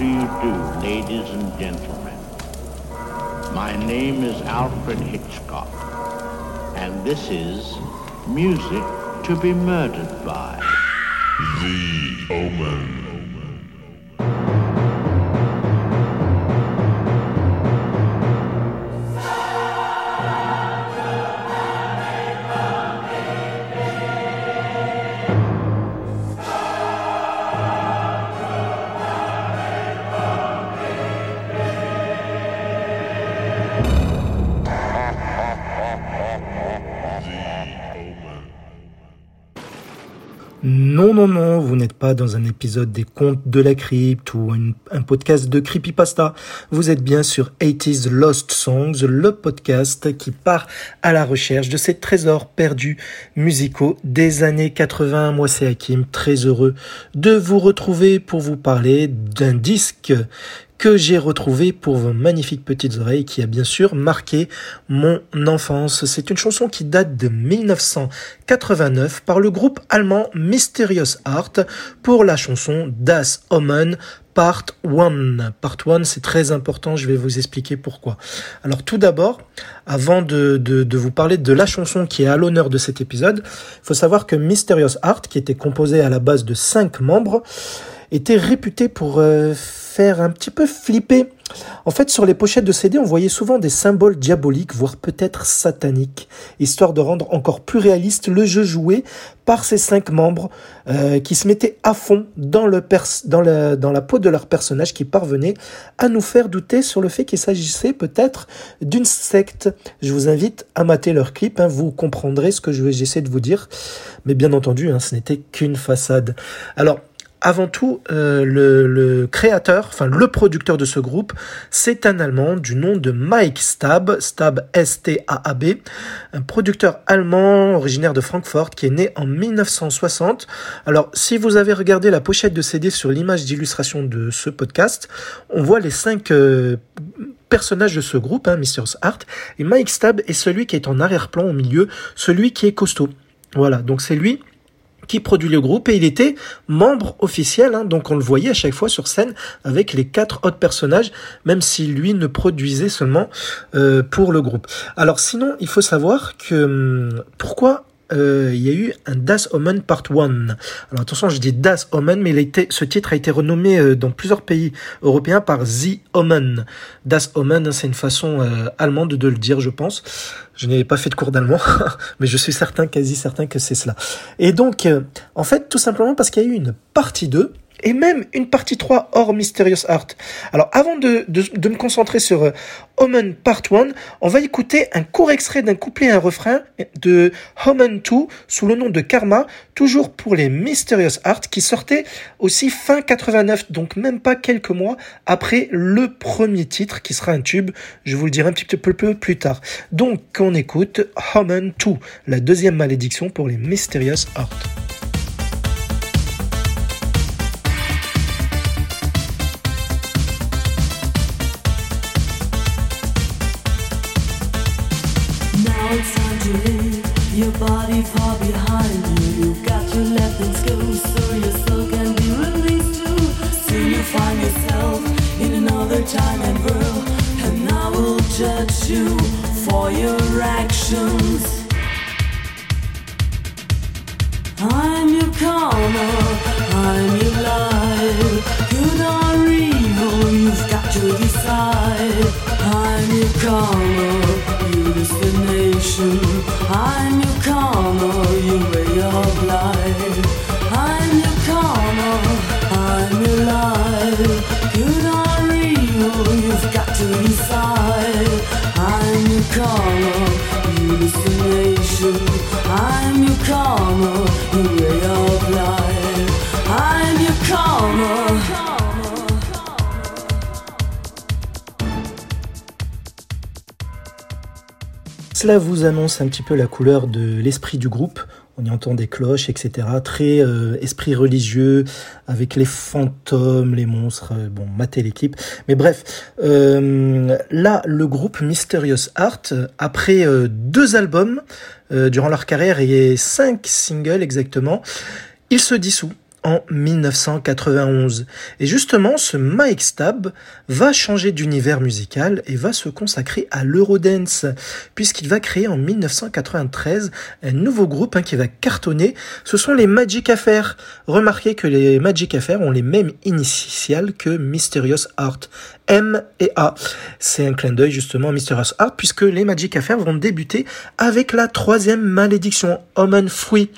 do you do, ladies and gentlemen? My name is Alfred Hitchcock, and this is Music to Be Murdered By. The Omen. Non, non, non, vous n'êtes pas dans un épisode des Contes de la Crypte ou un podcast de Creepypasta. Vous êtes bien sur 80's Lost Songs, le podcast qui part à la recherche de ces trésors perdus musicaux des années 80. Moi, c'est Hakim, très heureux de vous retrouver pour vous parler d'un disque que j'ai retrouvé pour vos magnifiques petites oreilles, qui a bien sûr marqué mon enfance. C'est une chanson qui date de 1989 par le groupe allemand Mysterious Art pour la chanson Das Omen Part 1. Part 1, c'est très important, je vais vous expliquer pourquoi. Alors tout d'abord, avant de vous parler de la chanson qui est à l'honneur de cet épisode, il faut savoir que Mysterious Art, qui était composé à la base de 5 membres, était réputé pour faire un petit peu flipper. En fait, sur les pochettes de CD, on voyait souvent des symboles diaboliques, voire peut-être sataniques, histoire de rendre encore plus réaliste le jeu joué par ces 5 membres qui se mettaient à fond dans la peau de leur personnage, qui parvenait à nous faire douter sur le fait qu'il s'agissait peut-être d'une secte. Je vous invite à mater leur clip, hein, vous comprendrez ce que j'essaie de vous dire. Mais bien entendu, hein, ce n'était qu'une façade. Alors, avant tout, le créateur, enfin le producteur de ce groupe, c'est un Allemand du nom de Mike Stab, Stab S-T-A-A-B, un producteur allemand originaire de Francfort qui est né en 1960. Alors, si vous avez regardé la pochette de CD sur l'image d'illustration de ce podcast, on voit les 5... personnage de ce groupe, hein, Mysterious Art, et Mike Stab est celui qui est en arrière-plan au milieu, celui qui est costaud. Voilà, donc c'est lui qui produit le groupe, et il était membre officiel, hein, donc on le voyait à chaque fois sur scène avec les 4 autres personnages, même si lui ne produisait seulement pour le groupe. Alors sinon, il faut savoir que pourquoi il y a eu un Das Omen Part 1. Alors attention, je dis Das Omen, mais ce titre a été renommé dans plusieurs pays européens par The Omen. Das Omen, c'est une façon allemande de le dire, je pense. Je n'avais pas fait de cours d'allemand, mais je suis quasi certain que c'est cela. Et donc, en fait, tout simplement parce qu'il y a eu une partie 2, et même une partie 3 hors Mysterious Art. Alors, avant de me concentrer sur Omen Part 1, on va écouter un court extrait d'un couplet et un refrain de Omen 2 sous le nom de Karma, toujours pour les Mysterious Art, qui sortait aussi fin 89, donc même pas quelques mois après le premier titre, qui sera un tube, je vous le dirai un petit peu plus tard. Donc, on écoute Omen 2, la deuxième malédiction pour les Mysterious Art. Your body far behind you. You got your left goes, so your soul can be released too. Soon you find yourself in another time and world, and I will judge you for your actions. I'm your karma, I'm your life. Good or evil, you've got to decide. I'm your karma. Destination. I'm your karma, your way of life. I'm your karma, I'm your life. Good or evil, you've got to decide. I'm your karma, your destination. I'm your karma, your way of life. I'm your karma. Cela vous annonce un petit peu la couleur de l'esprit du groupe. On y entend des cloches, etc. Très esprit religieux, avec les fantômes, les monstres. Bon, matez les clips. Mais bref, là, le groupe Mysterious Art, après 2 albums durant leur carrière et 5 singles exactement, il se dissout. en 1991. Et justement, ce Mike Stab va changer d'univers musical et va se consacrer à l'eurodance, puisqu'il va créer en 1993 un nouveau groupe qui va cartonner. Ce sont les Magic Affair. Remarquez que les Magic Affair ont les mêmes initiales que Mysterious Art, M et A. C'est un clin d'œil justement à Mysterious Art, puisque les Magic Affair vont débuter avec la troisième malédiction, Home and Free.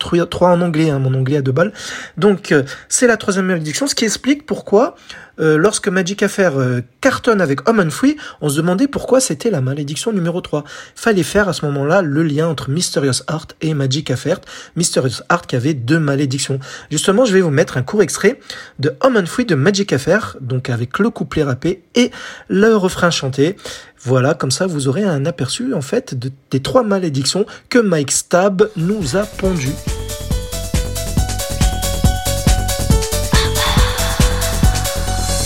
3 en anglais, mon anglais à 2 balles. Donc, c'est la troisième malédiction, ce qui explique pourquoi, lorsque Magic Affair cartonne avec Home and Free, on se demandait pourquoi c'était la malédiction numéro 3. Fallait faire à ce moment-là le lien entre Mysterious Art et Magic Affair. Mysterious Art qui avait 2 malédictions. Justement, je vais vous mettre un court extrait de Home and Free de Magic Affair, donc avec le couplet rappé et le refrain chanté. Voilà, comme ça, vous aurez un aperçu, en fait, des 3 malédictions que Mike Stab nous a pondues.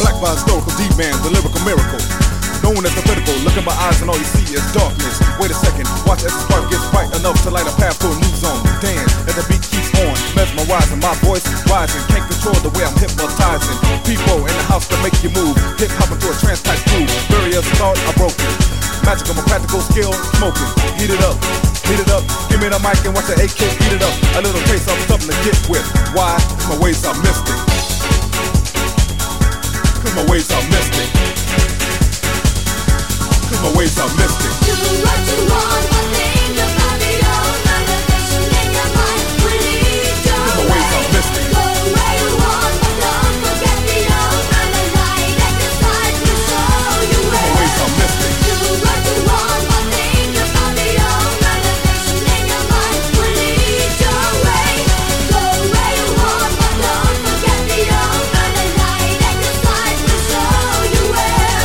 Black by historical D-man, the lyrical miracle. Known as the critical, look in my eyes and all you see is darkness. Wait a second, watch as the spark gets bright enough to light a path to a new zone. Dance, as the beat keeps on, mesmerizing, my voice rising. Can't control the way I'm hypnotizing. People in the house to make you move. Hip-hop into a trance-type groove. Various thoughts are broken. Magical, my practical skill, smoking. Heat it up, heat it up. Give me the mic and watch the AK heat it up. A little taste of something to get with. Why? 'Cause my ways are mystic. 'Cause my ways are mystic. 'Cause my ways are mystic. Do what you want, but think about the old manifestation in your mind. We need you. 'Cause my ways are mystic. Go where you want, but don't forget the old and the light at the side will show you where. 'Cause my ways are mystic. Do what you want, but think about the old manifestation in your mind. We need your way. Go where you want, but don't forget the old and the light at the side will show you where.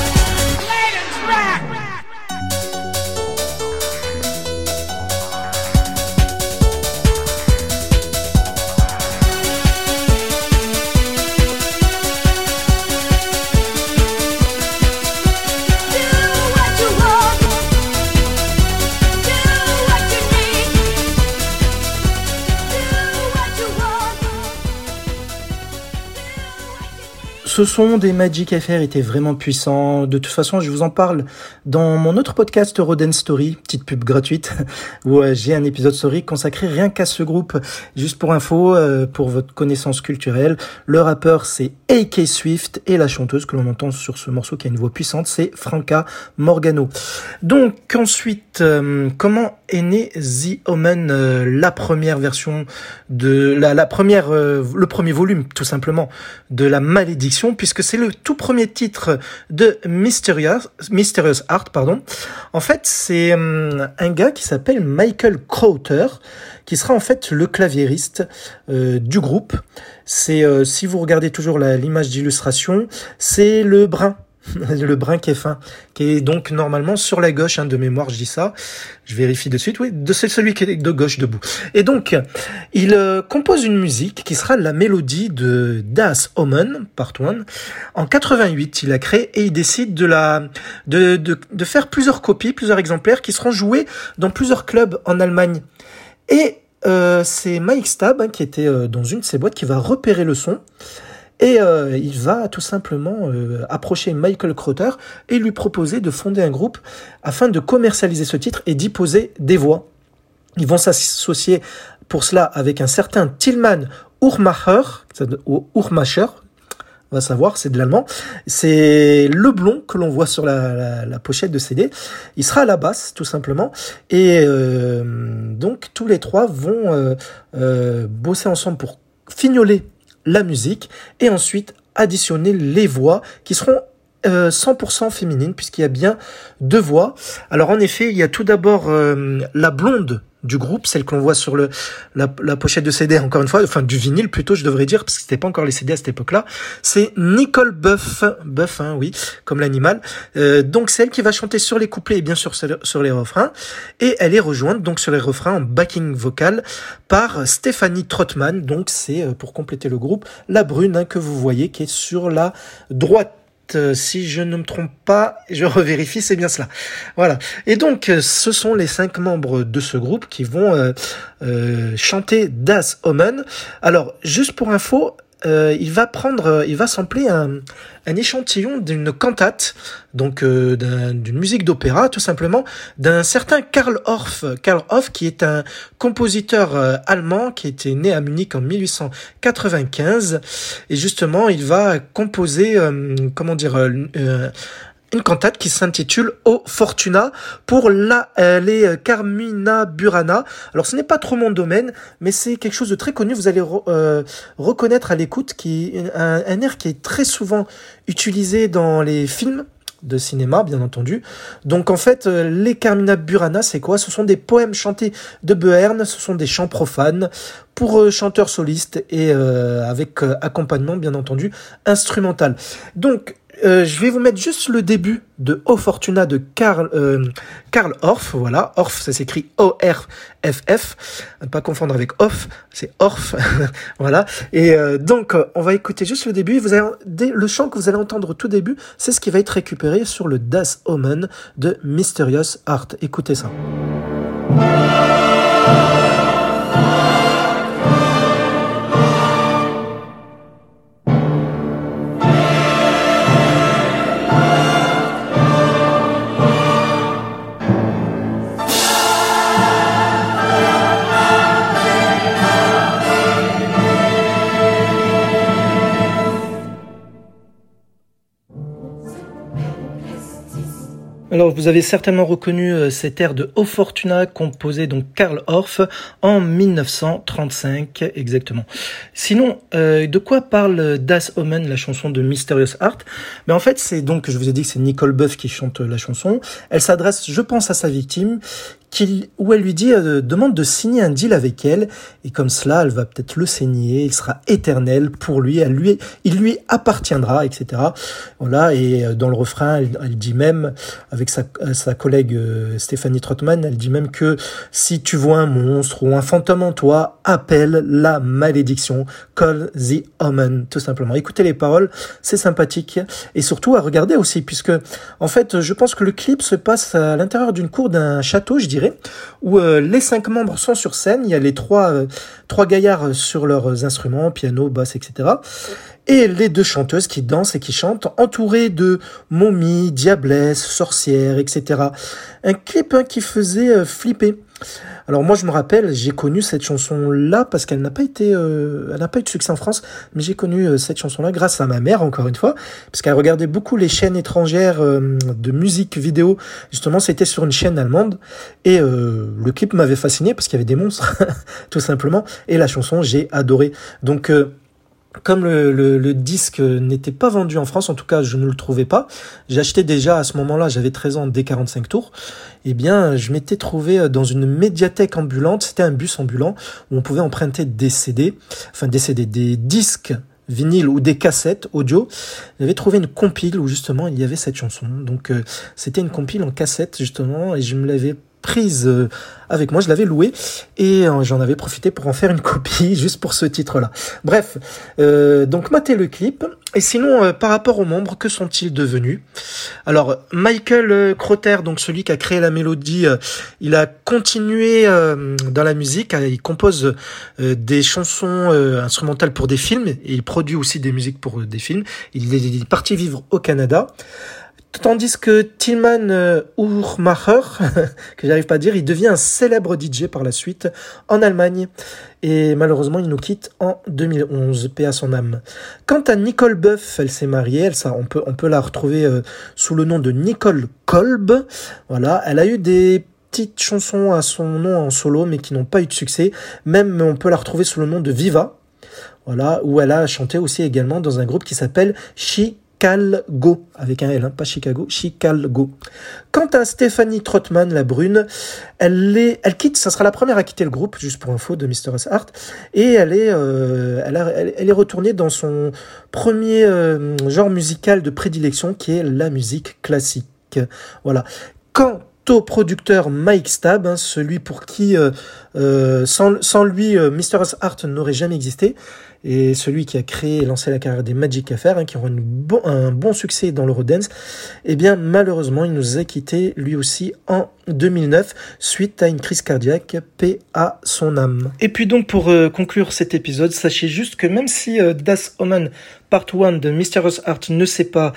Play the track. Do what you want. Do what you need. Do what you want. Do what you need. Ce son des Magic Affair était vraiment puissant. De toute façon, je vous en parle dans mon autre podcast Eurodance Story, petite pub gratuite, où j'ai un épisode story consacré rien qu'à ce groupe. Juste pour info, pour votre connaissance culturelle, le rappeur c'est A.K. Swift et la chanteuse que l'on entend sur ce morceau qui a une voix puissante, c'est Franca Morgano. Donc ensuite, comment est né The Omen, la première version de le premier volume tout simplement de la malédiction, puisque c'est le tout premier titre de Mysterious Art. En fait, c'est un gars qui s'appelle Michael Kroether, qui sera en fait le claviériste du groupe. C'est, si vous regardez toujours l'image d'illustration, c'est le brun. Le brun qui est fin, qui est donc normalement sur la gauche, de mémoire, je dis ça, je vérifie de suite, oui, c'est celui qui est de gauche debout. Et donc, il compose une musique qui sera la mélodie de Das Omen Part 1. En 88, il la crée et il décide de faire plusieurs copies, plusieurs exemplaires qui seront joués dans plusieurs clubs en Allemagne. Et c'est Mike Stab qui était dans une de ses boîtes qui va repérer le son. Et il va tout simplement approcher Michael Kroether et lui proposer de fonder un groupe afin de commercialiser ce titre et d'y poser des voix. Ils vont s'associer pour cela avec un certain Tilmann Uhrmacher. On va savoir, c'est de l'allemand. C'est le blond que l'on voit sur la pochette de CD. Il sera à la basse, tout simplement. Et donc, tous les 3 vont bosser ensemble pour fignoler la musique, et ensuite additionner les voix qui seront 100% féminines, puisqu'il y a bien 2 voix. Alors en effet, il y a tout d'abord la blonde du groupe, celle que l'on voit sur la pochette de CD, encore une fois, enfin du vinyle plutôt, je devrais dire, parce que c'était pas encore les CD à cette époque-là. C'est Nicole Boeuf, oui, comme l'animal. Donc c'est elle qui va chanter sur les couplets et bien sûr sur les refrains. Et elle est rejointe donc sur les refrains en backing vocal par Stéphanie Trottmann. Donc c'est pour compléter le groupe, la brune que vous voyez qui est sur la droite. si je ne me trompe pas, je revérifie, c'est bien cela. Voilà. Et donc, ce sont les 5 membres de ce groupe qui vont chanter Das Omen. Alors, juste pour info, il va sampler un échantillon d'une cantate, donc d'une musique d'opéra, tout simplement, d'un certain Carl Orff. Carl Orff, qui est un compositeur allemand qui était né à Munich en 1895, et justement, il va composer, une cantate qui s'intitule O Fortuna pour les Carmina Burana. Alors ce n'est pas trop mon domaine, mais c'est quelque chose de très connu. Vous allez reconnaître à l'écoute un air qui est très souvent utilisé dans les films de cinéma, bien entendu. Donc en fait, les Carmina Burana, c'est quoi? Ce sont des poèmes chantés de Boeuf, ce sont des chants profanes pour chanteurs solistes et avec accompagnement, bien entendu, instrumental. Donc je vais vous mettre juste le début de O Fortuna de Carl Orff. Voilà, Orff, ça s'écrit O-R-F-F. Pas confondre avec Off, c'est Orff. Voilà. Et donc, on va écouter juste le début. Vous allez, le chant que vous allez entendre au tout début, c'est ce qui va être récupéré sur le Das Omen de Mysterious Art. Écoutez ça. Alors, vous avez certainement reconnu cet air de O Fortuna composé donc Carl Orff en 1935 exactement. Sinon, de quoi parle Das Omen, la chanson de Mysterious Art? Mais en fait, c'est donc, je vous ai dit que c'est Nicole Boeuf qui chante la chanson. Elle s'adresse, je pense, à sa victime, où elle lui dit, demande de signer un deal avec elle, et comme cela, elle va peut-être le saigner, il sera éternel pour lui, il lui appartiendra, etc. Voilà, et dans le refrain, elle dit même, avec sa collègue Stéphanie Trottmann, elle dit même que si tu vois un monstre ou un fantôme en toi, appelle la malédiction, call the omen, tout simplement. Écoutez les paroles, c'est sympathique, et surtout à regarder aussi, puisque, en fait, je pense que le clip se passe à l'intérieur d'une cour d'un château, je dirais, où les 5 membres sont sur scène. Il y a les trois gaillards sur leurs instruments, piano, basse, etc. Et les 2 chanteuses qui dansent et qui chantent, entourées de momies, diablesses, sorcières, etc. Un clip qui faisait flipper. Alors moi je me rappelle, j'ai connu cette chanson-là parce qu'elle n'a pas eu de succès en France, mais j'ai connu cette chanson-là grâce à ma mère, encore une fois, parce qu'elle regardait beaucoup les chaînes étrangères de musique vidéo. Justement, c'était sur une chaîne allemande et le clip m'avait fasciné parce qu'il y avait des monstres, tout simplement, et la chanson, j'ai adoré. Donc comme le disque n'était pas vendu en France, en tout cas je ne le trouvais pas, j'achetais déjà à ce moment-là, j'avais 13 ans, dès 45 tours, et bien je m'étais trouvé dans une médiathèque ambulante, c'était un bus ambulant, où on pouvait emprunter des disques vinyle ou des cassettes audio. J'avais trouvé une compile où justement il y avait cette chanson, donc c'était une compile en cassette justement, et je me l'avais prise avec moi, je l'avais louée et j'en avais profité pour en faire une copie juste pour ce titre-là. Bref, donc matez le clip. Et sinon, par rapport aux membres, que sont-ils devenus? Alors, Michael Kroether, donc celui qui a créé la mélodie, il a continué dans la musique. Il compose des chansons instrumentales pour des films et il produit aussi des musiques pour des films. Il est parti vivre au Canada. Tandis que Tilmann Uhrmacher, que j'arrive pas à dire, il devient un célèbre DJ par la suite en Allemagne. Et malheureusement, il nous quitte en 2011, paix à son âme. Quant à Nicole Boeuf, elle s'est mariée, on peut la retrouver sous le nom de Nicole Kolb. Voilà, elle a eu des petites chansons à son nom en solo, mais qui n'ont pas eu de succès. Même, on peut la retrouver sous le nom de Viva. Voilà, où elle a chanté aussi également dans un groupe qui s'appelle She Chicalgo, avec un L, hein, pas Chicago, Chicalgo. Quant à Stéphanie Trottmann, la brune, elle quitte, ça sera la première à quitter le groupe, juste pour info, de Mysterious Art, et elle est retournée dans son premier genre musical de prédilection, qui est la musique classique. Voilà. Quant au producteur Mike Stab, hein, celui pour qui sans lui Mysterious Art n'aurait jamais existé, et celui qui a créé et lancé la carrière des Magic Affair, hein, qui aura un bon succès dans l'Eurodance, eh bien malheureusement il nous a quittés lui aussi en 2009 suite à une crise cardiaque, paix à son âme. Et puis donc pour conclure cet épisode, sachez juste que même si Das Omen Part 1 de Mysterious Art ne s'est pas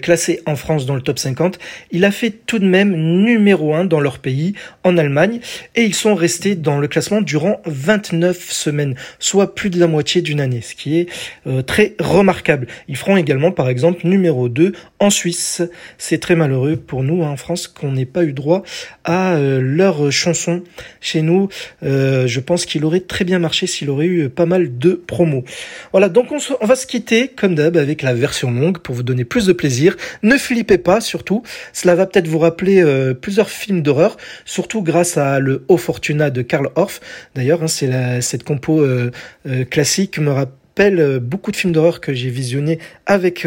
classé en France dans le top 50, il a fait tout de même numéro 1 dans leur pays, en Allemagne, et ils sont restés dans le classement durant 29 semaines, soit plus de la moitié d'une année, ce qui est très remarquable. Ils feront également par exemple numéro 2 en Suisse. C'est très malheureux pour nous en France qu'on n'ait pas eu droit à leurs chansons chez nous. Je pense qu'il aurait très bien marché s'il aurait eu pas mal de promos. Voilà, donc on va se quitter comme d'hab avec la version longue pour vous donner plus de plaisir. Ne flippez pas surtout, cela va peut-être vous rappeler plusieurs films d'horreur, surtout grâce à le O Fortuna de Carl Orff. D'ailleurs, hein, cette compo classique me rappelle beaucoup de films d'horreur que j'ai visionnés avec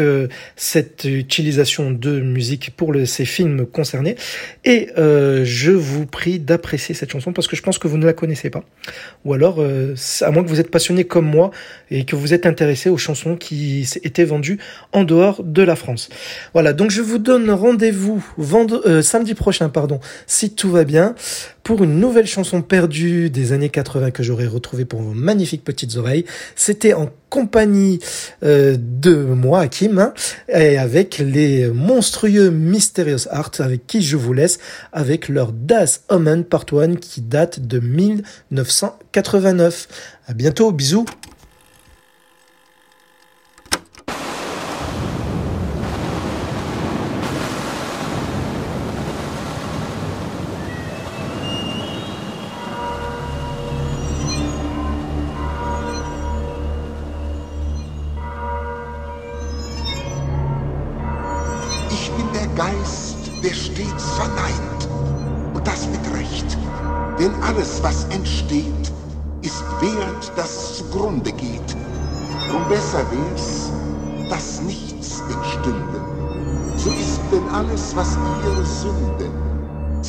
cette utilisation de musique pour ces films concernés. Et je vous prie d'apprécier cette chanson parce que je pense que vous ne la connaissez pas. Ou alors, à moins que vous êtes passionné comme moi et que vous êtes intéressé aux chansons qui étaient vendues en dehors de la France. Voilà, donc je vous donne rendez-vous samedi prochain, si tout va bien, pour une nouvelle chanson perdue des années 80 que j'aurai retrouvée pour vos magnifiques petites oreilles. C'était en compagnie de moi, Hakim, hein, et avec les monstrueux Mysterious Art, avec qui je vous laisse, avec leur Das Omen Part 1 qui date de 1989. À bientôt, bisous.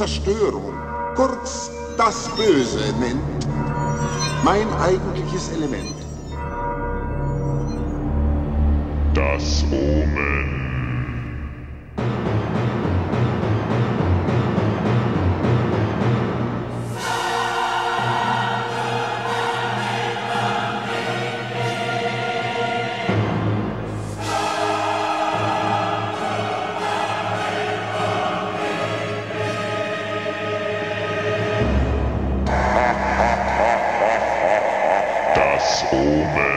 Zerstörung, kurz das Böse nennt, mein eigentliches Element. Das Omen. Das Omen.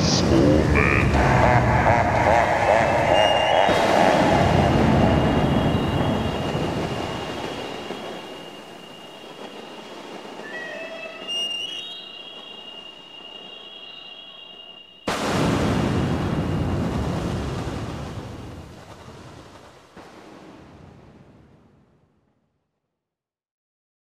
Das Omen.